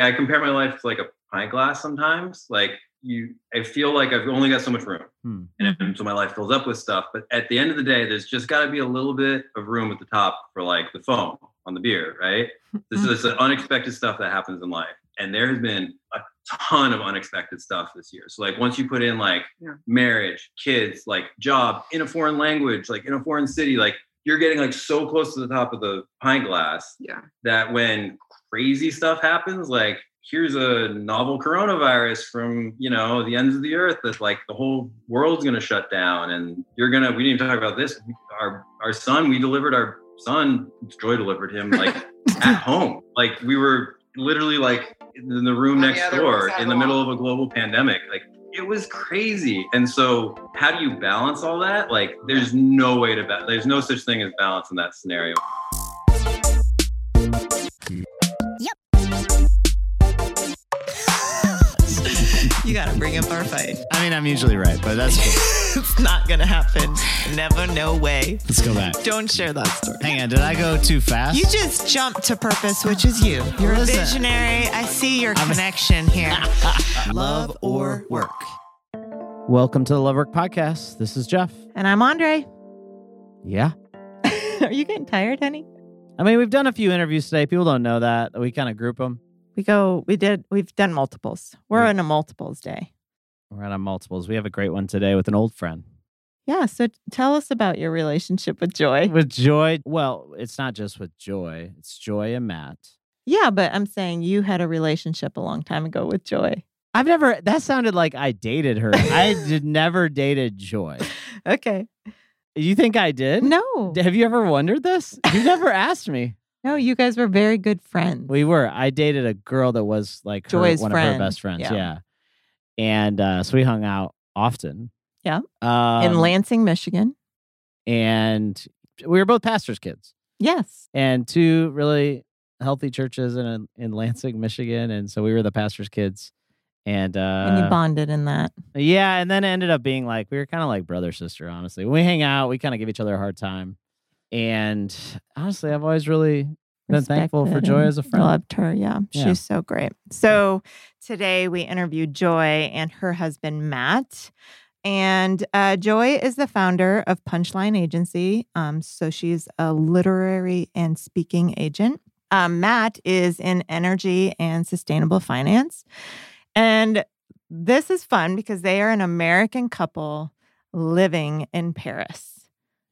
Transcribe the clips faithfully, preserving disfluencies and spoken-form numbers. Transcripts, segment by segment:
I compare my life to like a pint glass sometimes. Like you, I feel like I've only got so much room. Hmm. And so my life fills up with stuff. But at the end of the day, there's just got to be a little bit of room at the top for like the foam on the beer, right? This is the unexpected stuff that happens in life. And there has been a ton of unexpected stuff this year. So like once you put in like yeah. marriage, kids, like job in a foreign language, like in a foreign city, like you're getting like so close to the top of the pint glass yeah. that when crazy stuff happens, like here's a novel coronavirus from, you know, the ends of the earth that's like the whole world's going to shut down. And you're going to, we didn't even talk about this. Our, our son, we delivered our son, Joy delivered him like at home. Like we were literally like in the room next door in the middle of a global pandemic. Like it was crazy. And so how do you balance all that? Like there's no way to, ba- there's no such thing as balance in that scenario. You gotta bring up our fight. I mean, I'm usually right, but that's cool. It's not gonna happen. Never, no way. Let's go back. Don't share that story. Hang on, did I go too fast? You just jumped to purpose, which is you. You're a visionary. I see your I'm connection a- here. Love or work. Welcome to the Love Work Podcast. This is Jeff. And I'm Andre. Yeah. Are you getting tired, honey? I mean, we've done a few interviews today. People don't know that. We kind of group them. We go, we did, we've done multiples. We're yeah. on a multiples day. We're on a multiples. We have a great one today with an old friend. Yeah. So tell us about your relationship with Joy. With Joy. Well, it's not just with Joy. It's Joy and Matt. Yeah. But I'm saying you had a relationship a long time ago with Joy. I've never, that sounded like I dated her. I did never dated Joy. Okay. You think I did? No. Have you ever wondered this? You never asked me. No, you guys were very good friends. We were. I dated a girl that was like her, one friend. of her best friends. Yeah. yeah. And uh, so we hung out often. Yeah. Um, in Lansing, Michigan. And we were both pastors' kids. Yes. And two really healthy churches in in Lansing, Michigan. And so we were the pastors' kids. And, uh, and you bonded in that. Yeah. And then it ended up being like, we were kind of like brother, sister, honestly. When we hang out, we kind of give each other a hard time. And honestly, I've always really been Respected thankful for Joy as a friend. Loved her. Yeah. yeah. She's so great. So today we interviewed Joy and her husband, Matt. And uh, Joy is the founder of Punchline Agency. Um, so she's a literary and speaking agent. Um, Matt is in energy and sustainable finance. And this is fun because they are an American couple living in Paris.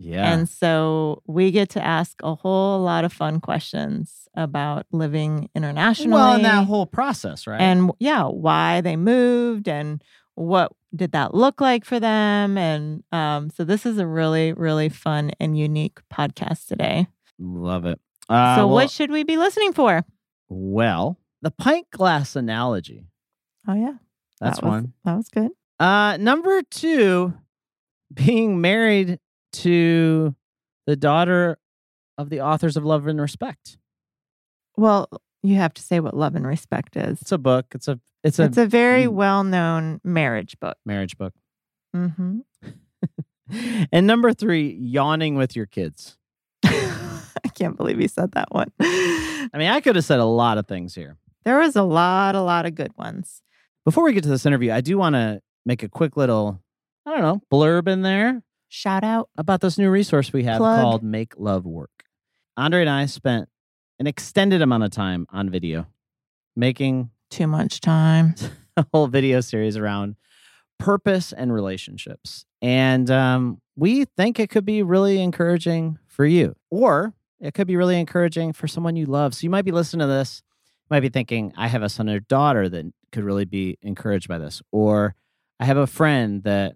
Yeah. And so we get to ask a whole lot of fun questions about living internationally. Well, and that whole process, right? And yeah, why they moved and what did that look like for them. And um, so this is a really, really fun and unique podcast today. Love it. Uh, so well, what should we be listening for? Well, the pint glass analogy. Oh, yeah. That's that was, one. That was good. Uh, number two, being married to the daughter of the authors of Love and Respect. Well, you have to say what Love and Respect is. It's a book. It's a it's a it's a very well-known marriage book. Marriage book. Mm-hmm. And number three, yawning with your kids. I can't believe you said that one. I mean, I could have said a lot of things here. There was a lot, a lot of good ones. Before we get to this interview, I do want to make a quick little, I don't know, blurb in there. Shout out about this new resource we have Plug. called Make Love Work. Andre and I spent an extended amount of time on video, making too much time, a whole video series around purpose and relationships. And um, we think it could be really encouraging for you, or it could be really encouraging for someone you love. So you might be listening to this, you might be thinking, I have a son or daughter that could really be encouraged by this, or I have a friend that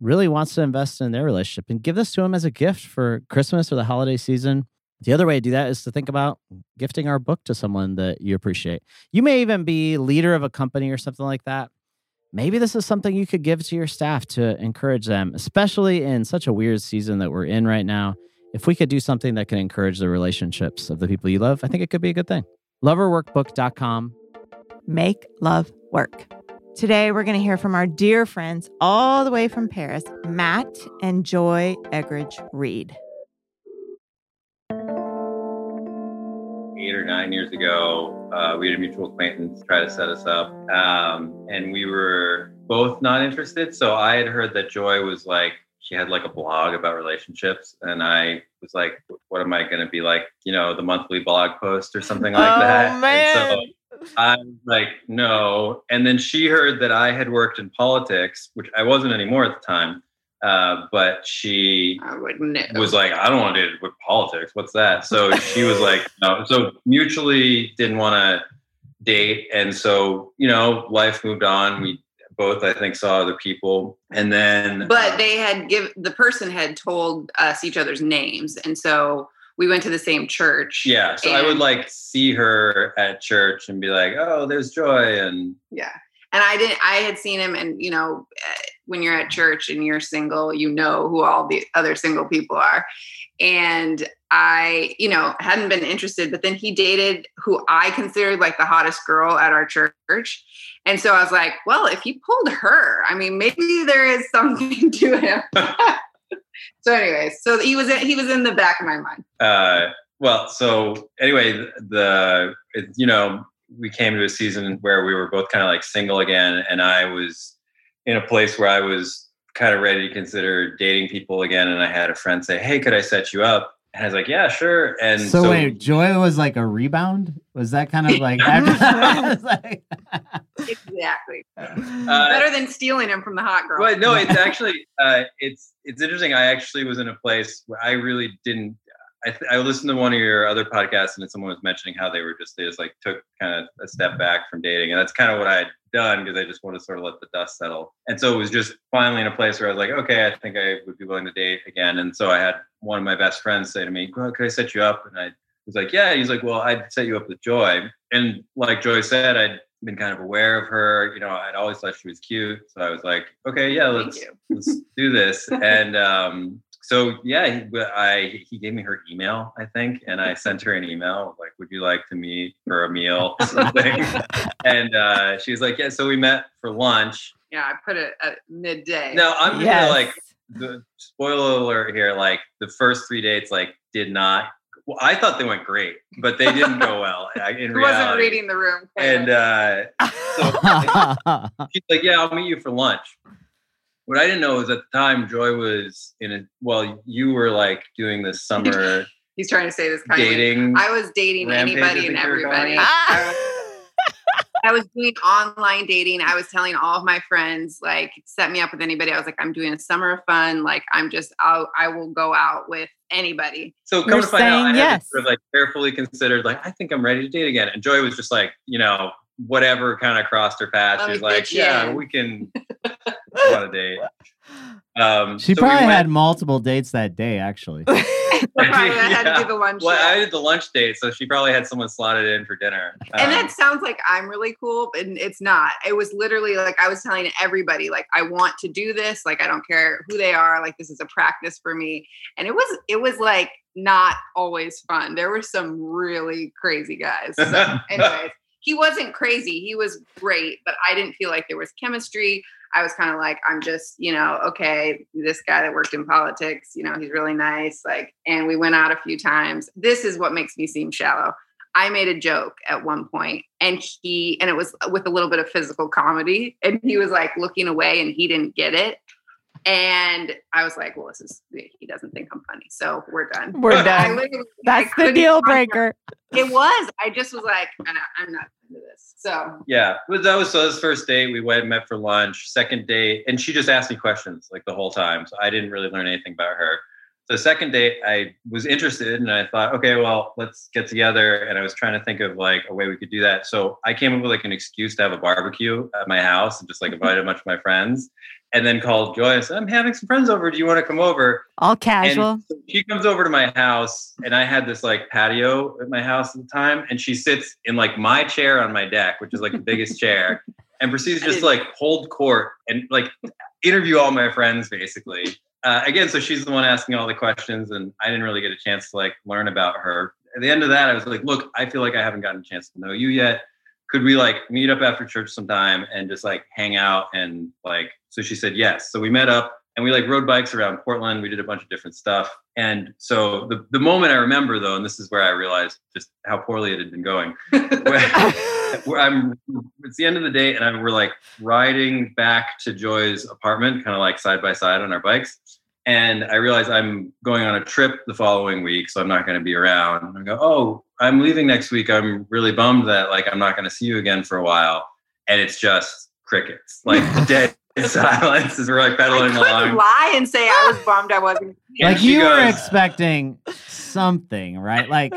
really wants to invest in their relationship and give this to them as a gift for Christmas or the holiday season. The other way to do that is to think about gifting our book to someone that you appreciate. You may even be leader of a company or something like that. Maybe this is something you could give to your staff to encourage them, especially in such a weird season that we're in right now. If we could do something that can encourage the relationships of the people you love, I think it could be a good thing. love or work book dot com. Make love work. Today, we're going to hear from our dear friends all the way from Paris, Matt and Joy Eggridge-Reed. eight or nine years ago, uh, we had a mutual acquaintance try to set us up. Um, and we were both not interested. So I had heard that Joy was like, she had like a blog about relationships. And I was like, what am I going to be like, you know, the monthly blog post or something like oh, that. Man. And so I was like, no. And then she heard that I had worked in politics, which I wasn't anymore at the time. Uh, but she was like, I don't want to do it with politics. What's that? So she was like, no. So mutually didn't want to date. And so, you know, life moved on. We both, I think, saw other people. And then. But they had given, the person had told us each other's names. And so we went to the same church. Yeah. So and, I would like see her at church and be like, oh, there's Joy. And yeah. And I didn't, I had seen him, and, you know, when you're at church and you're single, you know who all the other single people are. And I, you know, hadn't been interested, but then he dated who I considered like the hottest girl at our church. And so I was like, well, if he pulled her, I mean, maybe there is something to him. So anyways, so he was, he was in the back of my mind. Uh, well, so anyway, the, you know, we came to a season where we were both kind of like single again. And I was in a place where I was kind of ready to consider dating people again. And I had a friend say, hey, could I set you up? And I was like, yeah, sure. And so, so wait, Joy was like a rebound? Was that kind of like, after- like- exactly uh, better than stealing him from the hot girl? Well, no, it's actually, uh, it's, it's interesting. I actually was in a place where I really didn't, I, th- I listened to one of your other podcasts, and someone was mentioning how they were just, they just like took kind of a step back from dating. And that's kind of what I had done, because I just wanted to sort of let the dust settle. And so it was just finally in a place where I was like, okay, I think I would be willing to date again. And so I had one of my best friends say to me, well, could I set you up? And I was like, yeah. He's like, well, I'd set you up with Joy. And like Joy said, I'd been kind of aware of her. You know, I'd always thought she was cute. So I was like, okay, yeah, let's, let's do this. And, um, So yeah, he, I, he gave me her email, I think, and I sent her an email like, "Would you like to meet for a meal?" or something. And uh, she was like, "Yeah." So we met for lunch. Yeah, I put it at midday. No, I'm yes. gonna like the spoiler alert here. Like the first three dates, like did not. Well, I thought they went great, but they didn't go well. I wasn't reading the room. And uh, so she's like, "Yeah, I'll meet you for lunch." What I didn't know was at the time, Joy was in a, well, you were like doing this summer. He's trying to say this kind dating. Of I was dating rampage, anybody and everybody. I was, I was doing online dating. I was telling all of my friends, like, set me up with anybody. I was like, I'm doing a summer of fun. Like, I'm just, I'll, I will go out with anybody. So come You're to find out, I yes. had sort of like carefully considered, like, I think I'm ready to date again. And Joy was just like, you know, whatever kind of crossed her path. She was like, yeah, in. we can... on a date. Um, she so probably we had multiple dates that day, actually. Probably yeah. had to do the lunch. Well, day. I did the lunch date, so she probably had someone slotted in for dinner. Um, and that sounds like I'm really cool, but it's not. It was literally like I was telling everybody, like, I want to do this. Like, I don't care who they are. Like, this is a practice for me. And it was, it was like not always fun. There were some really crazy guys. So, anyways, he wasn't crazy. He was great, but I didn't feel like there was chemistry. I was kind of like, I'm just, you know, okay, this guy that worked in politics, you know, he's really nice. Like, and we went out a few times. This is what makes me seem shallow. I made a joke at one point, and he, and it was with a little bit of physical comedy, and he was like looking away and he didn't get it. And I was like, well, this is, he doesn't think I'm funny. So we're done. We're done. That's the deal breaker. It was. I just was like, I'm not, I'm not into this. So yeah, well, that was so. This first date, we went and met for lunch. Second date, and she just asked me questions like the whole time. So I didn't really learn anything about her. So second date, I was interested, and I thought, okay, well, let's get together. And I was trying to think of like a way we could do that. So I came up with like an excuse to have a barbecue at my house and just like invited a bunch of my friends. And then called Joy and said, I'm having some friends over. Do you want to come over? All casual. And she comes over to my house, and I had this like patio at my house at the time. And she sits in like my chair on my deck, which is like the biggest chair, and proceeds just to, like hold court and like interview all my friends basically. Uh, again, so she's the one asking all the questions, and I didn't really get a chance to like learn about her. At the end of that, I was like, look, I feel like I haven't gotten a chance to know you yet. Could we like meet up after church sometime and just like hang out and like, so she said yes. So we met up And we like rode bikes around Portland. We did a bunch of different stuff. And so the, the moment I remember, though, and this is where I realized just how poorly it had been going, where, where I'm, it's the end of the day, and I, we're like riding back to Joy's apartment, kind of like side by side on our bikes. And I realized I'm going on a trip the following week, so I'm not going to be around. And I go, oh, I'm leaving next week. I'm really bummed that like I'm not going to see you again for a while. And it's just crickets, like dead silence as we're like pedaling along. I couldn't along. lie and say I was bummed I wasn't. Like you goes, were expecting something, right? Like,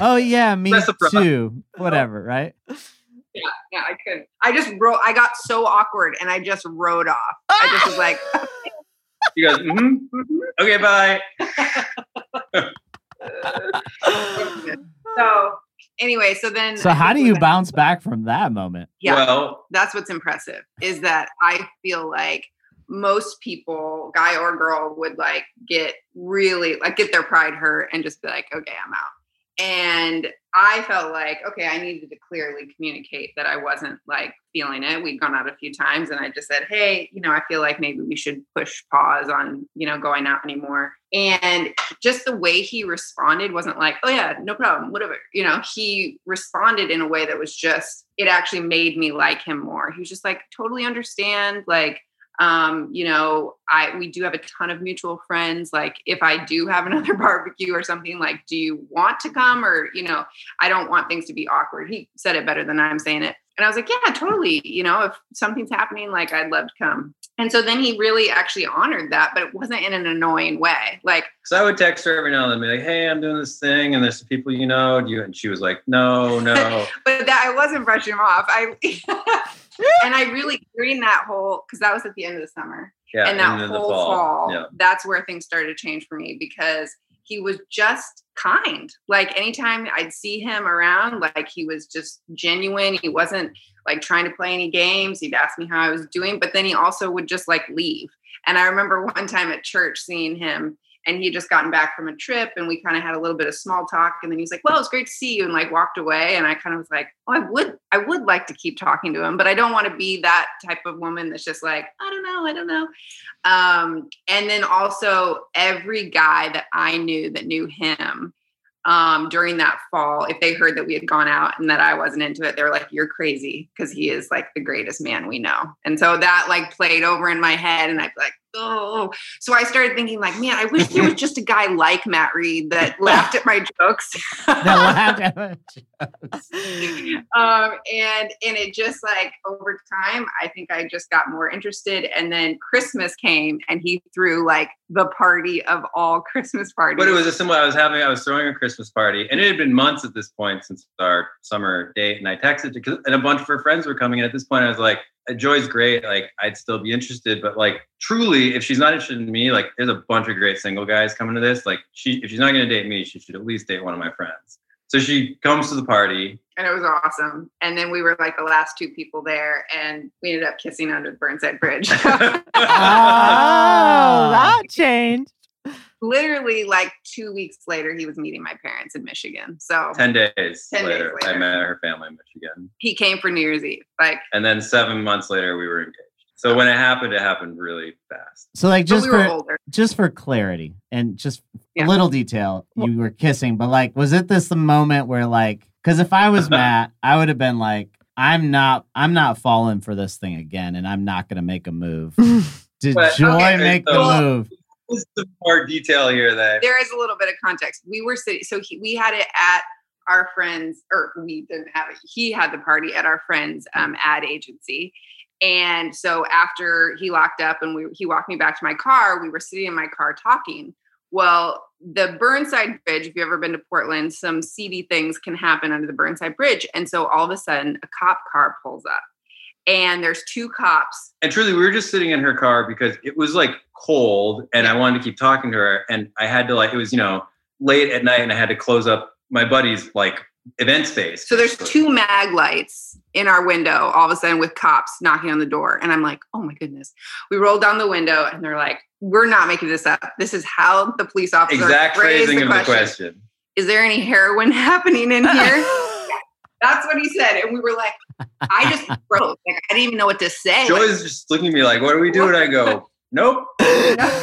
oh yeah, me too, whatever, right? Yeah, yeah, I couldn't. I just wrote, I got so awkward and I just rode off. I just was like. He goes, mm-hmm, mm-hmm, okay, bye. So anyway, so then. So how do you bounce back from that moment? Yeah, well, that's what's impressive is that I feel like most people, guy or girl, would like get really, like get their pride hurt and just be like, okay, I'm out. And I felt like, okay, I needed to clearly communicate that I wasn't like feeling it. We'd gone out a few times and I just said, hey, you know, I feel like maybe we should push pause on, you know, going out anymore. And just the way he responded wasn't like, oh yeah, no problem, whatever. You know, he responded in a way that was just, it actually made me like him more. He was just like, totally understand. Like, Um, you know, I, we do have a ton of mutual friends. Like if I do have another barbecue or something, like, do you want to come? Or, you know, I don't want things to be awkward. He said it better than I'm saying it. And I was like, yeah, totally. You know, if something's happening, like I'd love to come. And so then he really actually honored that, but it wasn't in an annoying way. Like, so I would text her every now and then be like, hey, I'm doing this thing. And there's people, you know, do you, and she was like, no, no. But that I wasn't brushing him off. I, and I really, during that whole, cause that was at the end of the summer yeah, and that whole fall, fall yeah. That's where things started to change for me because he was just kind. Like anytime I'd see him around, like he was just genuine. He wasn't like trying to play any games. He'd ask me how I was doing, but then he also would just like leave. And I remember one time at church seeing him and he had just gotten back from a trip and we kind of had a little bit of small talk. And then he was like, well, it's great to see you. And like walked away. And I kind of was like, oh, I would, I would like to keep talking to him, but I don't want to be that type of woman that's just like, I don't know, I don't know. Um, and then also every guy that I knew that knew him um, during that fall, if they heard that we had gone out and that I wasn't into it, they were like, you're crazy. Cause he is like the greatest man we know. And so that like played over in my head and I'd be like, oh, so I started thinking like, man, I wish there was just a guy like Matt Reed that laughed at my jokes. That laughed at my jokes. Um, and, and it just like over time, I think I just got more interested. And then Christmas came and he threw like the party of all Christmas parties. But it was a similar, I was having, I was throwing a Christmas party and it had been months at this point since our summer date. And I texted to, and a bunch of her friends were coming in at this point. I was like, Joy's great. Like I'd still be interested, but like truly, if she's not interested in me, like there's a bunch of great single guys coming to this. Like she, if she's not going to date me, she should at least date one of my friends. So she comes to the party. And it was awesome. And then we were like the last two people there and we ended up kissing under the Burnside Bridge. Oh, that changed. Literally like two weeks later, he was meeting my parents in Michigan. So ten days, ten later, days later, I met her family in Michigan. He came for New Year's Eve, like, and then seven months later, we were engaged. So when it happened, it happened really fast. So like just we for older. just for clarity and just yeah. a little detail, you were kissing, but like, was it this the moment where like, because if I was Matt, I would have been like, I'm not, I'm not falling for this thing again, and I'm not going to make a move. Did but, Joy okay, make so, the move? There's some more detail here that there is a little bit of context. We were sitting, so he, we had it at our friend's, or we didn't have it. He had the party at our friend's um, ad agency. And so after he locked up and we, he walked me back to my car, we were sitting in my car talking. Well, the Burnside Bridge, if you've ever been to Portland, some seedy things can happen under the Burnside Bridge. And so all of a sudden a cop car pulls up. And there's two cops. And truly, we were just sitting in her car because it was like cold and yeah. I wanted to keep talking to her. And I had to like, it was, you know, late at night and I had to close up my buddy's like event space. So there's two mag lights in our window all of a sudden with cops knocking on the door. And I'm like, oh my goodness. We rolled down the window and they're like, we're not making this up. This is how the police officer exact phrasing of the question. Is there any heroin happening in here? That's what he said. And we were like, I just broke. Like, I didn't even know what to say. Joy's just looking at me like, what do we do? And I go, nope, no.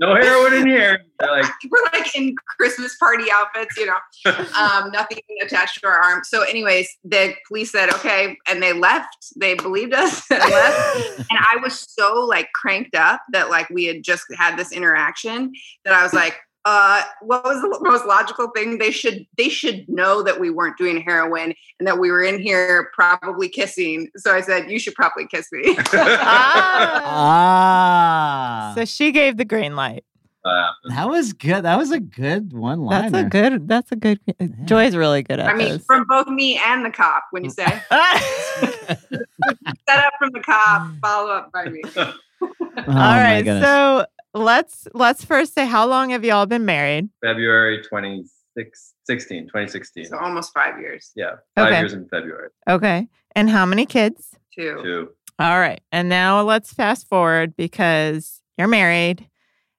no heroin in here. They're like, we're like in Christmas party outfits, you know, um, nothing attached to our arm. So anyways, the police said, okay. And they left, they believed us and left. And I was so like cranked up that like, we had just had this interaction that I was like, uh, what was the most logical thing? They should, they should know that we weren't doing heroin and that we were in here probably kissing. So I said, you should probably kiss me. ah. ah. So she gave the green light. Uh, that was good. That was a good one-liner. That's a good, that's a good, yeah. Joy's really good at I mean, this. From both me and the cop, when you say. Set up from the cop, follow up by me. Oh, all right, so let's let's first say, how long have y'all been married? February twenty-sixth, sixteen, twenty sixteen. So almost five years. Yeah, five okay. years in February. Okay, and how many kids? Two. Two. All right, and now let's fast forward because you're married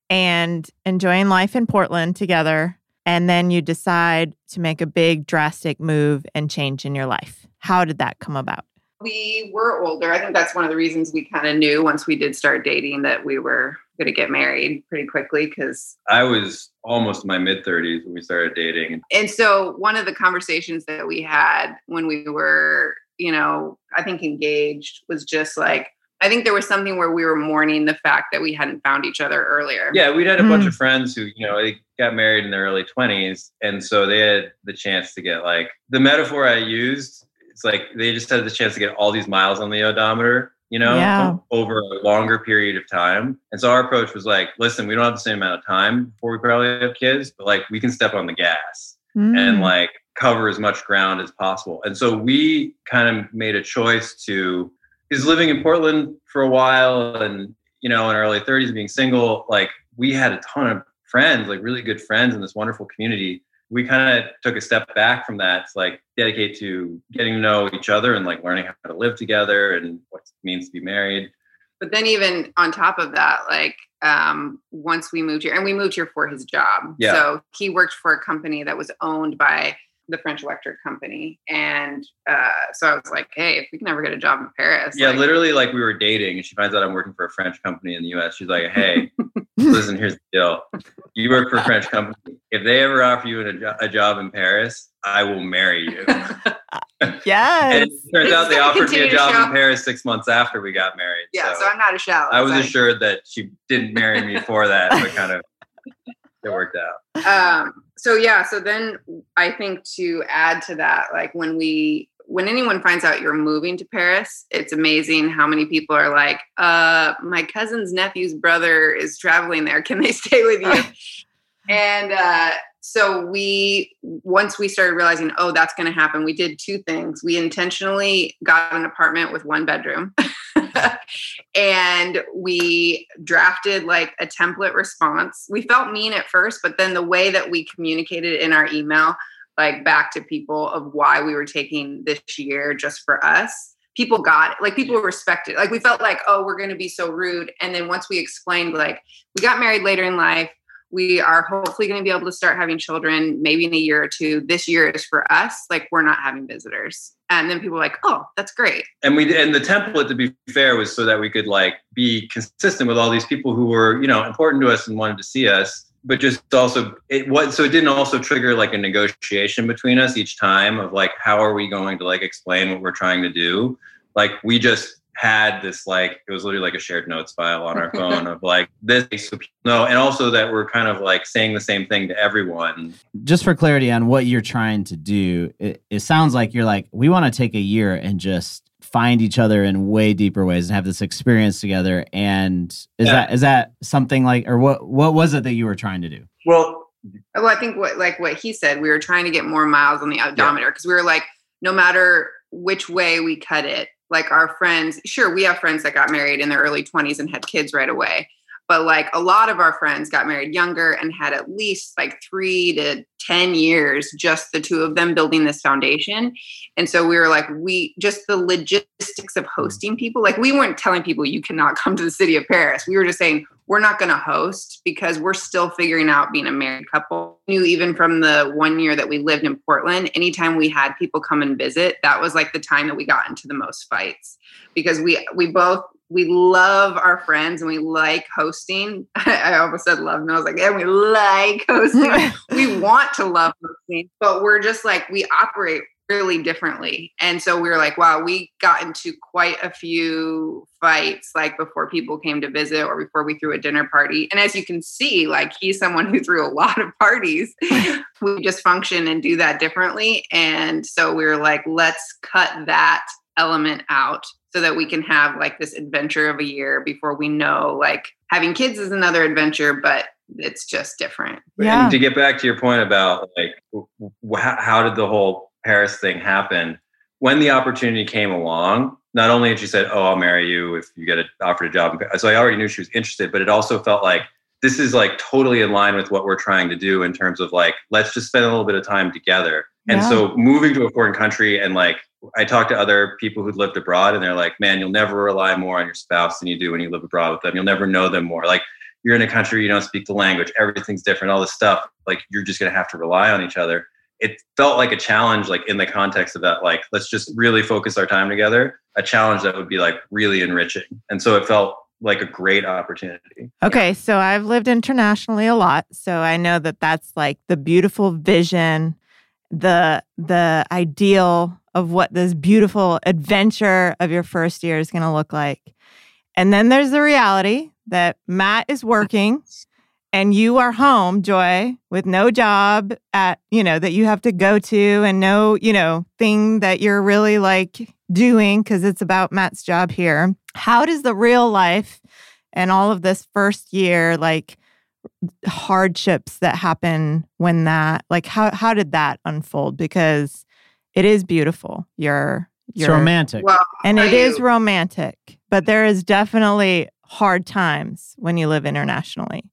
and enjoying life in Portland together, and then you decide to make a big, drastic move and change in your life. How did that come about? We were older. I think that's one of the reasons we kind of knew once we did start dating that we were going to get married pretty quickly because I was almost in my mid-thirties when we started dating. And so one of the conversations that we had when we were, you know, I think engaged was just like, I think there was something where we were mourning the fact that we hadn't found each other earlier. Yeah, we'd had a mm. bunch of friends who, you know, they got married in their early twenties. And so they had the chance to get like, the metaphor I used, it's like they just had the chance to get all these miles on the odometer, you know, yeah. over a longer period of time. And so our approach was like, listen, we don't have the same amount of time before we probably have kids, but like we can step on the gas mm. and like cover as much ground as possible. And so we kind of made a choice to, is living in Portland for a while and, you know, in our early thirties being single, like we had a ton of friends, like really good friends in this wonderful community. We kind of took a step back from that to like dedicate to getting to know each other and like learning how to live together and what it means to be married. But then even on top of that, like um, once we moved here and we moved here for his job. Yeah. So he worked for a company that was owned by the French electric company. And uh, so I was like, hey, if we can ever get a job in Paris. Yeah, like, literally like we were dating and she finds out I'm working for a French company in the U S. She's like, hey, listen, here's the deal. You work for a French company. If they ever offer you a, jo- a job in Paris, I will marry you. Yes. And it turns out they offered me a job show- in Paris six months after we got married. Yeah, so, so I'm not a shallow. I was like- assured that she didn't marry me for that, but kind of it worked out. Um, so yeah, so then I think to add to that, like when we, when anyone finds out you're moving to Paris, it's amazing how many people are like, uh, my cousin's nephew's brother is traveling there. Can they stay with you? and, uh, so we, once we started realizing, oh, that's going to happen. We did two things. We intentionally got an apartment with one bedroom and we drafted like a template response. We felt mean at first, but then the way that we communicated in our email, like back to people of why we were taking this year just for us, people got it. Like people respected. Like we felt like, oh, we're going to be so rude. And then once we explained, like we got married later in life, we are hopefully going to be able to start having children maybe in a year or two. This year is for us. Like we're not having visitors. And then people are like, oh, that's great. And we and the template, to be fair, was so that we could like be consistent with all these people who were, you know, important to us and wanted to see us. But just also it was so it didn't also trigger like a negotiation between us each time of like, how are we going to like explain what we're trying to do? Like we just had this like, it was literally like a shared notes file on our phone of like this. No, and also that we're kind of like saying the same thing to everyone. Just for clarity on what you're trying to do, it, it sounds like you're like, we want to take a year and just find each other in way deeper ways and have this experience together. And is yeah. that is that something like, or what what was it that you were trying to do? Well, well, I think what like what he said, we were trying to get more miles on the odometer because yeah. we were like, no matter which way we cut it, like our friends, sure, we have friends that got married in their early twenties and had kids right away. But like a lot of our friends got married younger and had at least like three to ten years, just the two of them building this foundation. And so we were like, we just the logistics of hosting people, like we weren't telling people you cannot come to the city of Paris. We were just saying, we're not going to host because we're still figuring out being a married couple. We knew even from the one year that we lived in Portland, anytime we had people come and visit, that was like the time that we got into the most fights because we, we both we love our friends and we like hosting. I almost said love and I was like, and we like hosting. We want to love hosting, but we're just like, we operate really differently. And so we were like, wow, we got into quite a few fights, like before people came to visit or before we threw a dinner party. And as you can see, like he's someone who threw a lot of parties. We just function and do that differently. And so we were like, let's cut that element out so that we can have like this adventure of a year before we know, like having kids is another adventure, but it's just different. Yeah. And to get back to your point about like, wh- how did the whole Paris thing happened, when the opportunity came along, not only did she said, oh, I'll marry you if you get an offered a job. So I already knew she was interested, but it also felt like this is like totally in line with what we're trying to do in terms of like, let's just spend a little bit of time together. Yeah. And so moving to a foreign country and like, I talked to other people who'd lived abroad and they're like, man, you'll never rely more on your spouse than you do when you live abroad with them. You'll never know them more. Like you're in a country, you don't speak the language, everything's different, all this stuff. Like you're just going to have to rely on each other. It felt like a challenge, like in the context of that, like, let's just really focus our time together, a challenge that would be like really enriching. And so it felt like a great opportunity. Okay. So I've lived internationally a lot. So I know that that's like the beautiful vision, the, the ideal of what this beautiful adventure of your first year is going to look like. And then there's the reality that Matt is working and you are home, Joy, with no job at, you know, that you have to go to and no, you know, thing that you're really like doing because it's about Matt's job here. How does the real life and all of this first year, like hardships that happen when that, like how how did that unfold? Because it is beautiful. You're, you're it's romantic. Well, and it you? is romantic, but there is definitely hard times when you live internationally.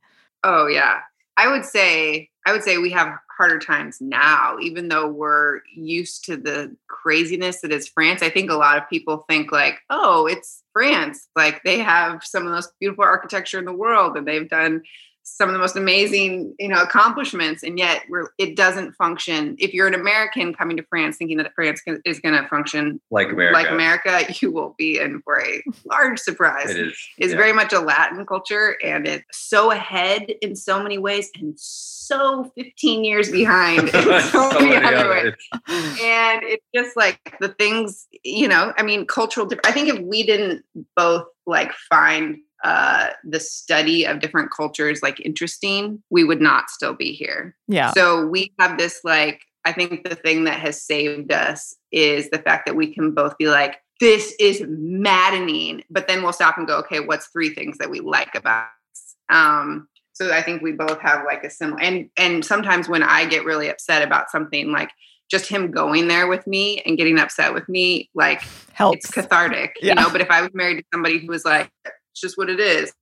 Oh yeah. I would say, I would say we have harder times now, even though we're used to the craziness that is France. I think a lot of people think like, oh, it's France. Like they have some of the most beautiful architecture in the world and they've done some of the most amazing, you know, accomplishments. And yet we're, it doesn't function. If you're an American coming to France, thinking that France can, is going to function like America, like America, you will be in for a large surprise. It is. It's yeah. very much a Latin culture and it's so ahead in so many ways and so fifteen years behind in so many other ways. And it's just like the things, you know, I mean, cultural, diff- I think if we didn't both like find Uh, the study of different cultures, like interesting, we would not still be here. Yeah. So we have this, like, I think the thing that has saved us is the fact that we can both be like, this is maddening, but then we'll stop and go, okay, what's three things that we like about us? Um, so I think we both have like a similar, and, and sometimes when I get really upset about something, like just him going there with me and getting upset with me, like helps. It's cathartic, yeah. you know, but if I was married to somebody who was like, it's just what it is.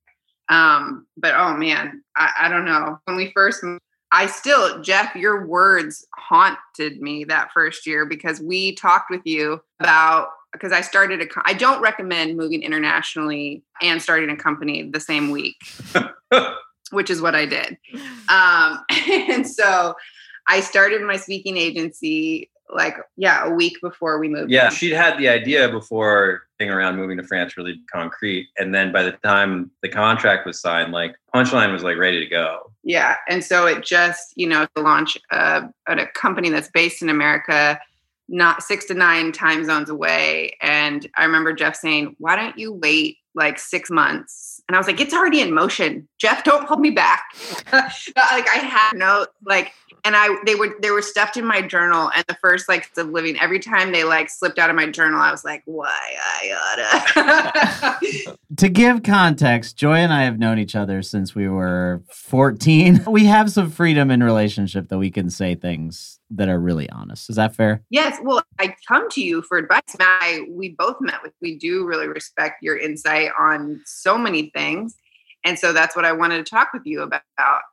Um, but, oh, man, I, I don't know. When we first, I still, Jeff, your words haunted me that first year because we talked with you about, because I started, a, I don't recommend moving internationally and starting a company the same week, which is what I did. Um, and so I started my speaking agency like, yeah, a week before we moved. Yeah, in. She'd had the idea before around moving to France really concrete. And then by the time the contract was signed, like Punchline was like ready to go. Yeah. And so it just, you know, to launch a, a company that's based in America, not six to nine time zones away. And I remember Jeff saying, why don't you wait like six months? And I was like, it's already in motion. Jeff, don't hold me back. Like I had no, like, and I, they were, they were stuffed in my journal. And the first like of living, every time they like slipped out of my journal, I was like, why I oughta. To give context, Joy and I have known each other since we were fourteen. We have some freedom in relationship that we can say things that are really honest. Is that fair? Yes. Well, I come to you for advice. Matt, I, we both met with, we do really respect your insight on so many things. And so that's what I wanted to talk with you about.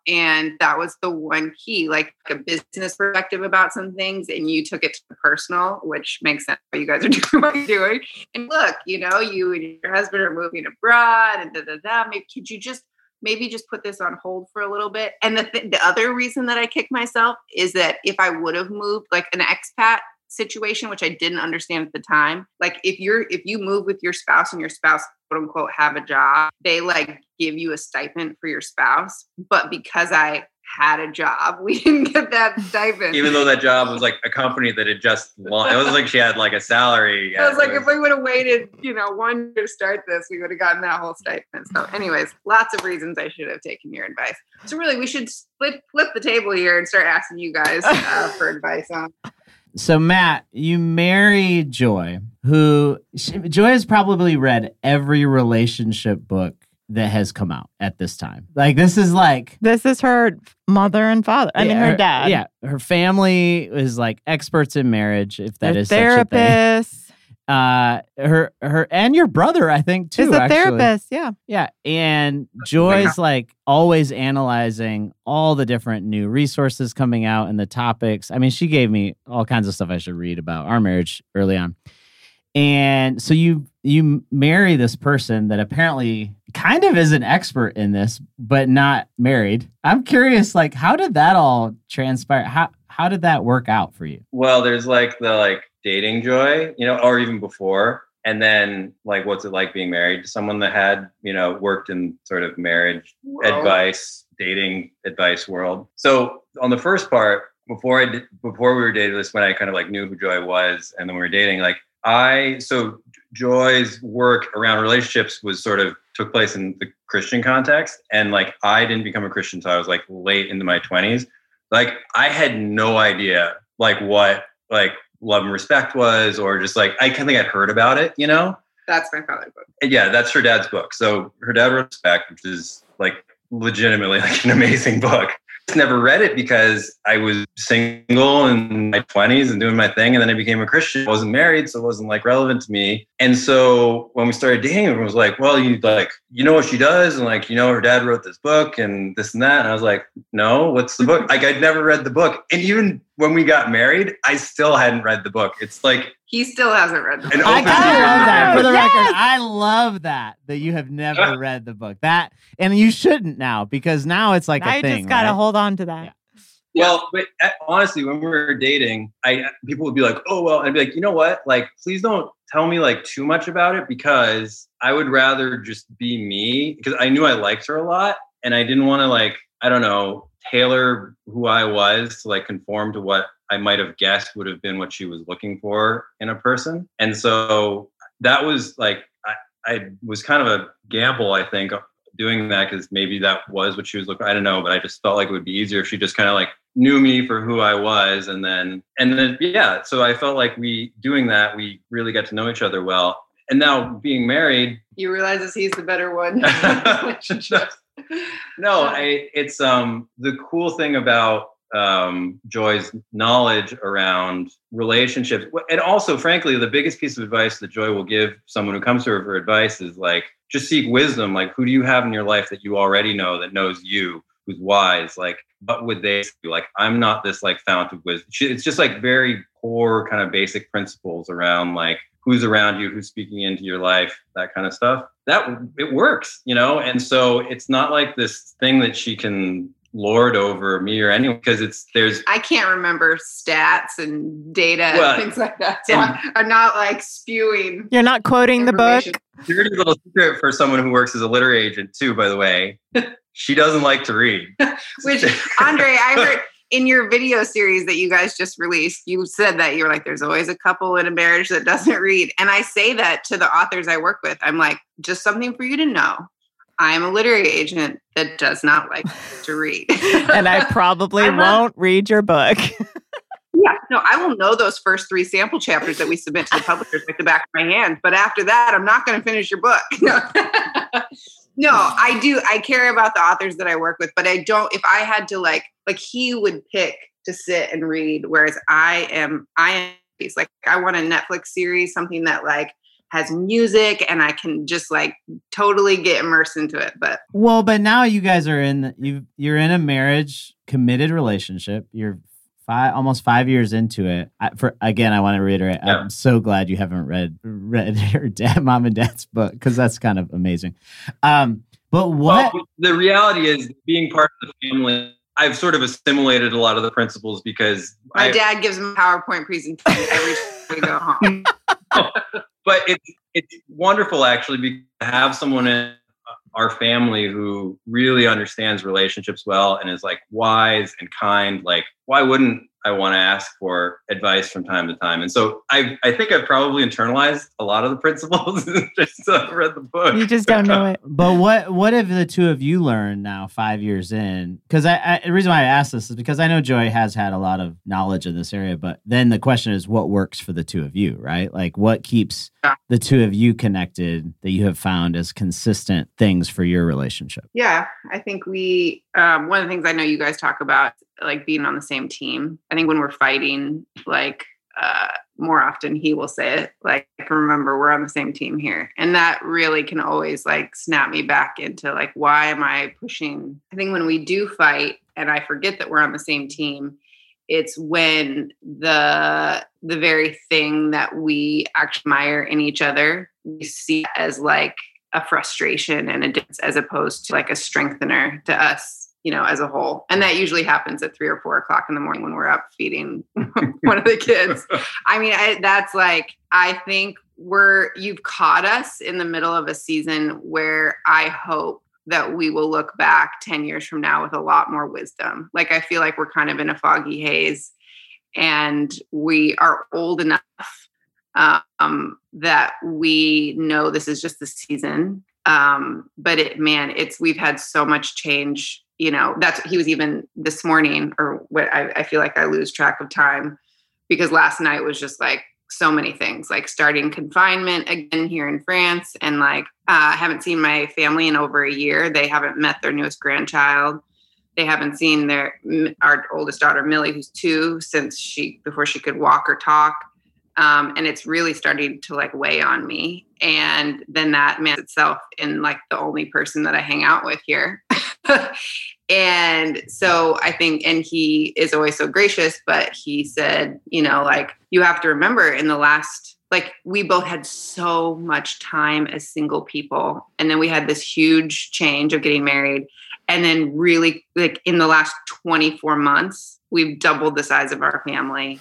And that was the one key, like a business perspective about some things. And you took it to the personal, which makes sense why you guys are doing what you're doing. And look, you know, you and your husband are moving abroad and da, da, da. Maybe could you just, maybe just put this on hold for a little bit. And the th- the other reason that I kicked myself is that if I would have moved like an expat, situation, which I didn't understand at the time. Like if you're, if you move with your spouse and your spouse, quote unquote, have a job, they like give you a stipend for your spouse. But because I had a job, we didn't get that stipend. Even though that job was like a company that had just launched. It wasn't like she had like a salary. I was like, was... if we would have waited, you know, one year to start this, we would have gotten that whole stipend. So anyways, lots of reasons I should have taken your advice. So really, we should split, flip the table here and start asking you guys uh, for advice on. So Matt, you married Joy, who she, Joy has probably read every relationship book that has come out at this time. Like this is like this is her mother and father. I yeah, mean her, her dad. Yeah, her family is like experts in marriage. If that her is therapist. Such a thing. Uh, her her and your brother, I think too. Is a actually. therapist. Yeah, yeah. And Joy's like always analyzing all the different new resources coming out and the topics. I mean, she gave me all kinds of stuff I should read about our marriage early on. And so you you marry this person that apparently kind of is an expert in this, but not married. I'm curious, like, how did that all transpire? How how did that work out for you? Well, there's like the like dating Joy, you know, or even before. And then like, what's it like being married to someone that had, you know, worked in sort of marriage Whoa. advice, dating advice world. So on the first part, before I did, before we were dating, this when I kind of like knew who Joy was and then we were dating, like, I, so Joy's work around relationships was sort of took place in the Christian context. And like, I didn't become a Christian until I was like late into my twenties. Like I had no idea like what like Love and Respect was, or just like, I kind of think I'd heard about it, you know? That's my father's book. Yeah, that's her dad's book. So her dad wrote Respect, which is like legitimately like an amazing book. Never read it because I was single in my twenties and doing my thing. And then I became a Christian. I wasn't married, so it wasn't like relevant to me. And so when we started dating, everyone was like, well, you like, you know what she does? And like, you know, her dad wrote this book and this and that. And I was like, no, what's the book? Like I'd never read the book. And even when we got married, I still hadn't read the book. It's like, he still hasn't read the book. I kind of love that. For the yes! record, I love that, that you have never yeah. read the book. That, and you shouldn't now, because now it's like now a you thing. I just got to right? hold on to that. Yeah. Well, but honestly, when we were dating, I people would be like, oh, well, I'd be like, you know what? Like, please don't tell me like too much about it, because I would rather just be me, because I knew I liked her a lot. And I didn't want to like, I don't know, tailor who I was to like conform to what I might have guessed would have been what she was looking for in a person. And so that was like, I, I was kind of a gamble, I think, doing that, because maybe that was what she was looking for. I don't know, but I just felt like it would be easier if she just kind of like knew me for who I was. And then, and then, yeah, so I felt like we, doing that, we really got to know each other well. And now being married. He realizes he's the better one. No, I, it's um the cool thing about Um, Joy's knowledge around relationships. And also, frankly, the biggest piece of advice that Joy will give someone who comes to her for advice is like, just seek wisdom. Like, who do you have in your life that you already know, that knows you, who's wise? Like, what would they do? Like, I'm not this like fount of wisdom. It's just like very core kind of basic principles around like, who's around you, who's speaking into your life, that kind of stuff. That it works, you know? And so it's not like this thing that she can lord over me or anyone, because it's there's I can't remember stats and data well, and things like that, so I'm, I'm not like spewing. You're not quoting the book. Dirty little secret for someone who works as a literary agent too, by the way. She doesn't like to read. Which Andre, I heard in your video series that you guys just released, you said that you're like, there's always a couple in a marriage that doesn't read. And I say that to the authors I work with. I'm like, just something for you to know. I'm a literary agent that does not like to read. And I probably I'm won't a, read your book. Yeah, no, I will know those first three sample chapters that we submit to the publishers like the back of my hand. But after that, I'm not going to finish your book. No. No, I do. I care about the authors that I work with, but I don't, if I had to like, like he would pick to sit and read, whereas I am, I am, he's like, I want a Netflix series, something that like, has music and I can just like totally get immersed into it. But well, but now you guys are in, you you're in a marriage, committed relationship. You're five, almost five years into it. I, for again, I want to reiterate, yeah. I'm so glad you haven't read read her dad, mom and dad's book, because that's kind of amazing. Um, but what well, the reality is, being part of the family. I've sort of assimilated a lot of the principles because my I, dad gives him a PowerPoint presentation every time we go home. But it's it's wonderful actually to have someone in our family who really understands relationships well and is like wise and kind. Like, why wouldn't I want to ask for advice from time to time? And so I I think I've probably internalized a lot of the principles and just uh, read the book. You just don't know it. But what what have the two of you learned now five years in? Because I, I the reason why I asked this is because I know Joy has had a lot of knowledge in this area, but then the question is what works for the two of you, right? Like what keeps the two of you connected that you have found as consistent things for your relationship? Yeah, I think we, um, one of the things I know you guys talk about, like being on the same team. I think when we're fighting, like uh, more often he will say it, like, remember, we're on the same team here. And that really can always like snap me back into like, why am I pushing? I think when we do fight and I forget that we're on the same team, it's when the the very thing that we admire in each other, we see as like a frustration and a difference as opposed to like a strengthener to us, you know, as a whole. And that usually happens at three or four o'clock in the morning when we're up feeding one of the kids. I mean, I, that's like, I think we're, you've caught us in the middle of a season where I hope that we will look back ten years from now with a lot more wisdom. Like, I feel like we're kind of in a foggy haze and we are old enough um, that we know this is just the season. Um, but it, man, it's, we've had so much change. You know, that's, he was even this morning or what I, I feel like I lose track of time because last night was just like so many things, like starting confinement again here in France. And like, uh, I haven't seen my family in over a year. They haven't met their newest grandchild. They haven't seen their, our oldest daughter, Millie, who's two, since she, before she could walk or talk. Um, and it's really starting to like weigh on me. And then that man itself in like the only person that I hang out with here. And so I think, and he is always so gracious, but he said, you know, like, you have to remember in the last, like, we both had so much time as single people. And then we had this huge change of getting married. And then really like in the last twenty-four months, we've doubled the size of our family.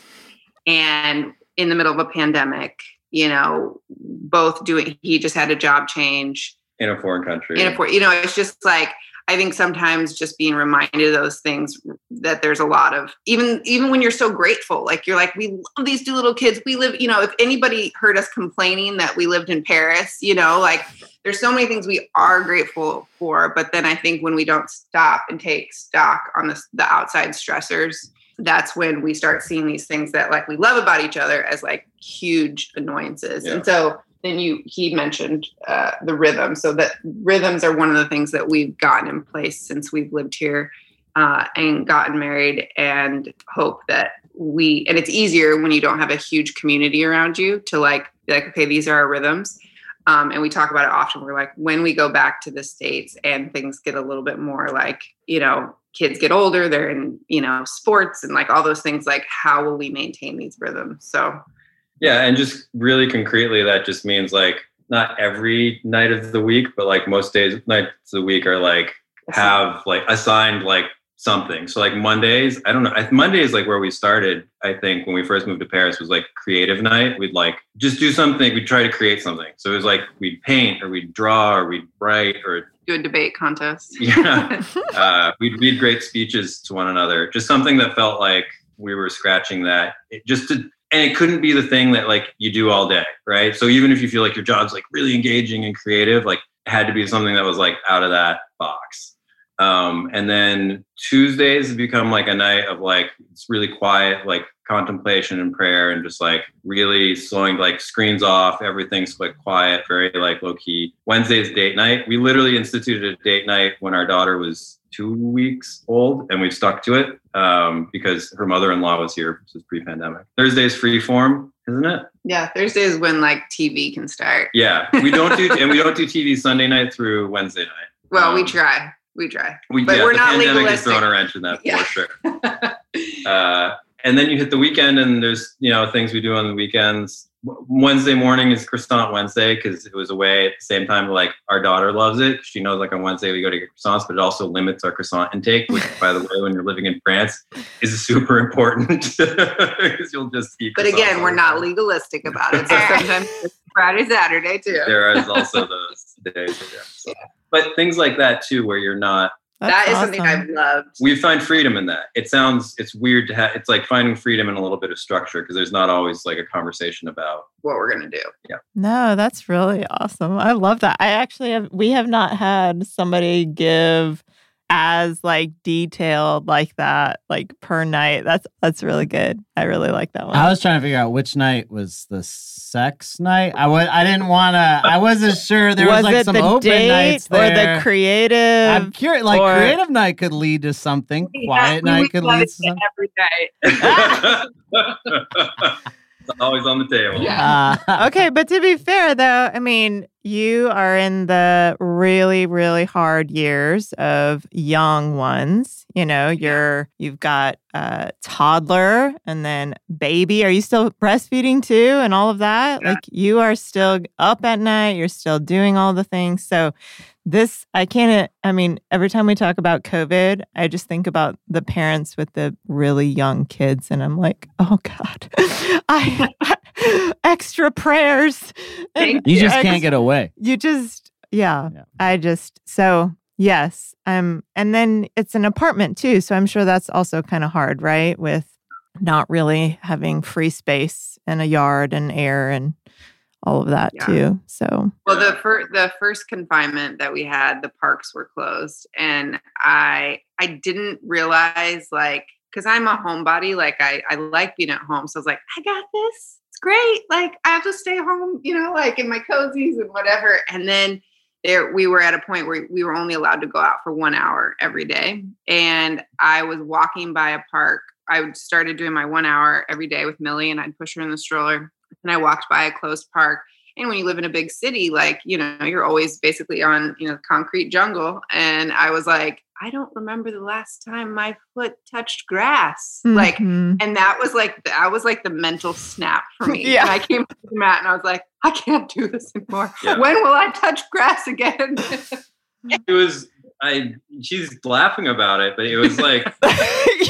And in the middle of a pandemic, you know, both doing, he just had a job change. In a foreign country. In a foreign, you know, it's just like, I think sometimes just being reminded of those things, that there's a lot of, even even when you're so grateful, like you're like, we love these two little kids. We live, you know, if anybody heard us complaining that we lived in Paris, you know, like there's so many things we are grateful for. But then I think when we don't stop and take stock on the, the outside stressors, that's when we start seeing these things that like we love about each other as like huge annoyances. Yeah. And so then you, he mentioned uh, the rhythm. So that rhythms are one of the things that we've gotten in place since we've lived here uh, and gotten married, and hope that we, and it's easier when you don't have a huge community around you to like, be like, okay, these are our rhythms. Um, and we talk about it often. We're like, when we go back to the States and things get a little bit more like, you know, kids get older, they're in, you know, sports and like all those things, like how will we maintain these rhythms? So yeah. And just really concretely, that just means like not every night of the week, but like most days, nights of the week are like have like assigned like something. So like Mondays, I don't know. I, Monday is like where we started. I think when we first moved to Paris was like creative night. We'd like just do something. We'd try to create something. So it was like we'd paint or we'd draw or we'd write or do a debate contest. Yeah. Uh, we'd read great speeches to one another. Just something that felt like we were scratching that. It just to, and it couldn't be the thing that like you do all day, right? So even if you feel like your job's like really engaging and creative, like it had to be something that was like out of that box. Um, and then Tuesdays have become like a night of like, it's really quiet, like contemplation and prayer and just like really slowing, like screens off, everything's like quiet, very like low key. Wednesday's date night. We literally instituted a date night when our daughter was two weeks old and we've stuck to it, um, because her mother-in-law was here. This is pre-pandemic. Thursday's free form, isn't it? Yeah. Thursday is when like T V can start. Yeah. We don't do, and we don't do T V Sunday night through Wednesday night. Well, um, we try. We try. We, but yeah, we're the not legalistic. The pandemic has thrown a wrench in that, yeah, for sure. Uh, And then you hit the weekend, and there's, you know, things we do on the weekends. Wednesday morning is croissant Wednesday, because it was a way at the same time, like, our daughter loves it. She knows, like, on Wednesday we go to get croissants, but it also limits our croissant intake, which, by the way, when you're living in France, is super important. Because you'll just eat. But again, we're not legalistic about it. So sometimes it's Friday, Saturday too. There is also those days. Yeah, so. Yeah. But things like that too, where you're not. That's that is awesome. Something I've loved. We find freedom in that. It sounds, it's weird to have, it's like finding freedom in a little bit of structure, because there's not always like a conversation about what we're going to do. Yeah. No, that's really awesome. I love that. I actually have, we have not had somebody give as like detailed like that, like per night. That's, that's really good. I really like that one. I was trying to figure out which night was the sex night. I was, I didn't want to, I wasn't sure. There was, was like some open nights there. Or the creative? I'm curious, like or, creative night could lead to something. Yeah, Quiet we night could lead to something. Every night. It's always on the table. Yeah. Uh, okay. But to be fair though, I mean, you are in the really, really hard years of young ones. You know, you're, you've got a toddler and then baby. Are you still breastfeeding too and all of that? Yeah. Like you are still up at night. You're still doing all the things. So this, I can't, I mean, every time we talk about COVID, I just think about the parents with the really young kids and I'm like, oh God, I, I extra prayers. And you just ex- can't get away. You just, yeah, yeah. I just, so. Yes. Um, and then it's an apartment too. So I'm sure that's also kind of hard, right? With not really having free space and a yard and air and all of that yeah. too. So, well, the, fir- the first confinement that we had, the parks were closed. And I, I didn't realize like, cause I'm a homebody. Like I, I like being at home. So I was like, I got this. It's great. Like I have to stay home, you know, like in my cozies and whatever. And then There, we were at a point where we were only allowed to go out for one hour every day. And I was walking by a park. I started doing my one hour every day with Millie and I'd push her in the stroller and I walked by a closed park. And when you live in a big city, like, you know, you're always basically on, you know, concrete jungle. And I was like, I don't remember the last time my foot touched grass. Mm-hmm. Like, and that was like, that was like the mental snap for me. Yeah. And I came to the mat and I was like, I can't do this anymore. Yeah. When will I touch grass again? It was, I, she's laughing about it, but it was like,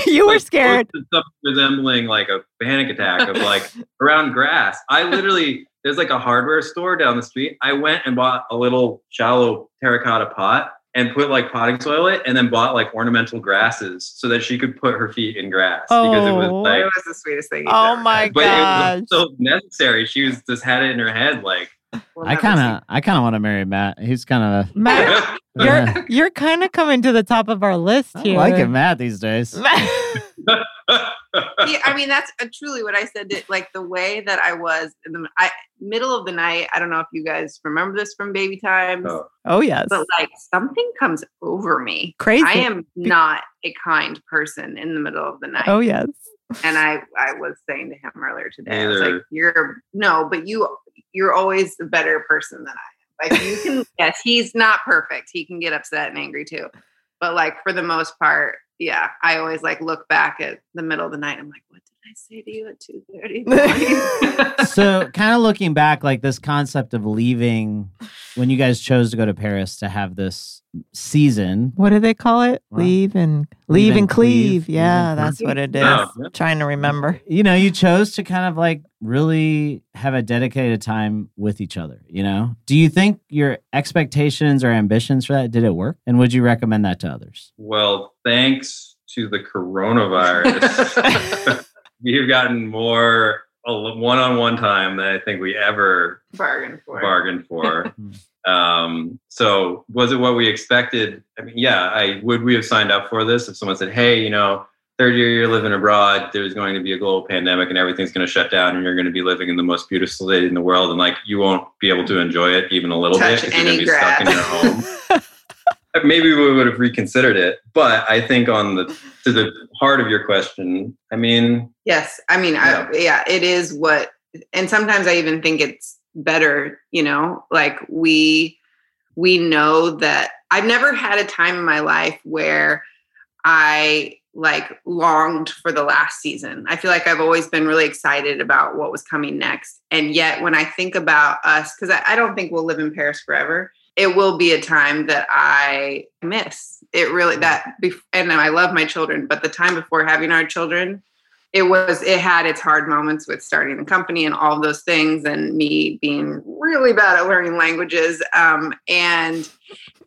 you were like scared. Something resembling like a panic attack of like around grass. I literally, there's like a hardware store down the street. I went and bought a little shallow terracotta pot and put like potting soil in it, and then bought like ornamental grasses so that she could put her feet in grass. Oh, because it was like, it was the sweetest thing. Oh ever. My god! But gosh. It was so necessary. She was just had it in her head. Like we'll I kind of, I kind of want to marry Matt. He's kind of Matt. you're you're kind of coming to the top of our list here. I like it, Matt these days. Yeah, I mean, that's truly what I said. That, like the way that I was in the I, middle of the night. I don't know if you guys remember this from baby times. Oh, oh yes. But like something comes over me. Crazy. I am not a kind person in the middle of the night. Oh, yes. And I, I was saying to him earlier today, I was like, you're no, but you, you're always a better person than I am. Like you can, yes, he's not perfect. He can get upset and angry too. But like for the most part, yeah, I always like look back at the middle of the night. I'm like, what did I say to you at two thirty? So, kind of looking back, like this concept of leaving when you guys chose to go to Paris to have this season. What do they call it? Wow. Leave and leave, leave and, and cleave. cleave. Yeah, and that's cleave. What it is. Oh, yeah. Trying to remember. You know, you chose to kind of like really have a dedicated time with each other. You know, do you think your expectations or ambitions for that did it work? And would you recommend that to others? Well, thanks to the coronavirus, we've gotten more one-on-one time than I think we ever bargained for. Bargained for. Um, so was it what we expected? I mean, yeah, I would we have signed up for this if someone said, hey, you know, third year you're living abroad, there's going to be a global pandemic and everything's going to shut down and you're going to be living in the most beautiful city in the world and like you won't be able to enjoy it even a little Touch bit because you're going to be stuck in your home. Maybe we would have reconsidered it, but I think on the to the heart of your question, I mean, yes, I mean, yeah, I, yeah it is what, and sometimes I even think it's better, you know, like we, we know that I've never had a time in my life where I like longed for the last season. I feel like I've always been really excited about what was coming next. And yet when I think about us, because I, I don't think we'll live in Paris forever, it will be a time that I miss. It really, that, and I love my children, but the time before having our children, it was, it had its hard moments with starting the company and all of those things, and me being really bad at learning languages, um, and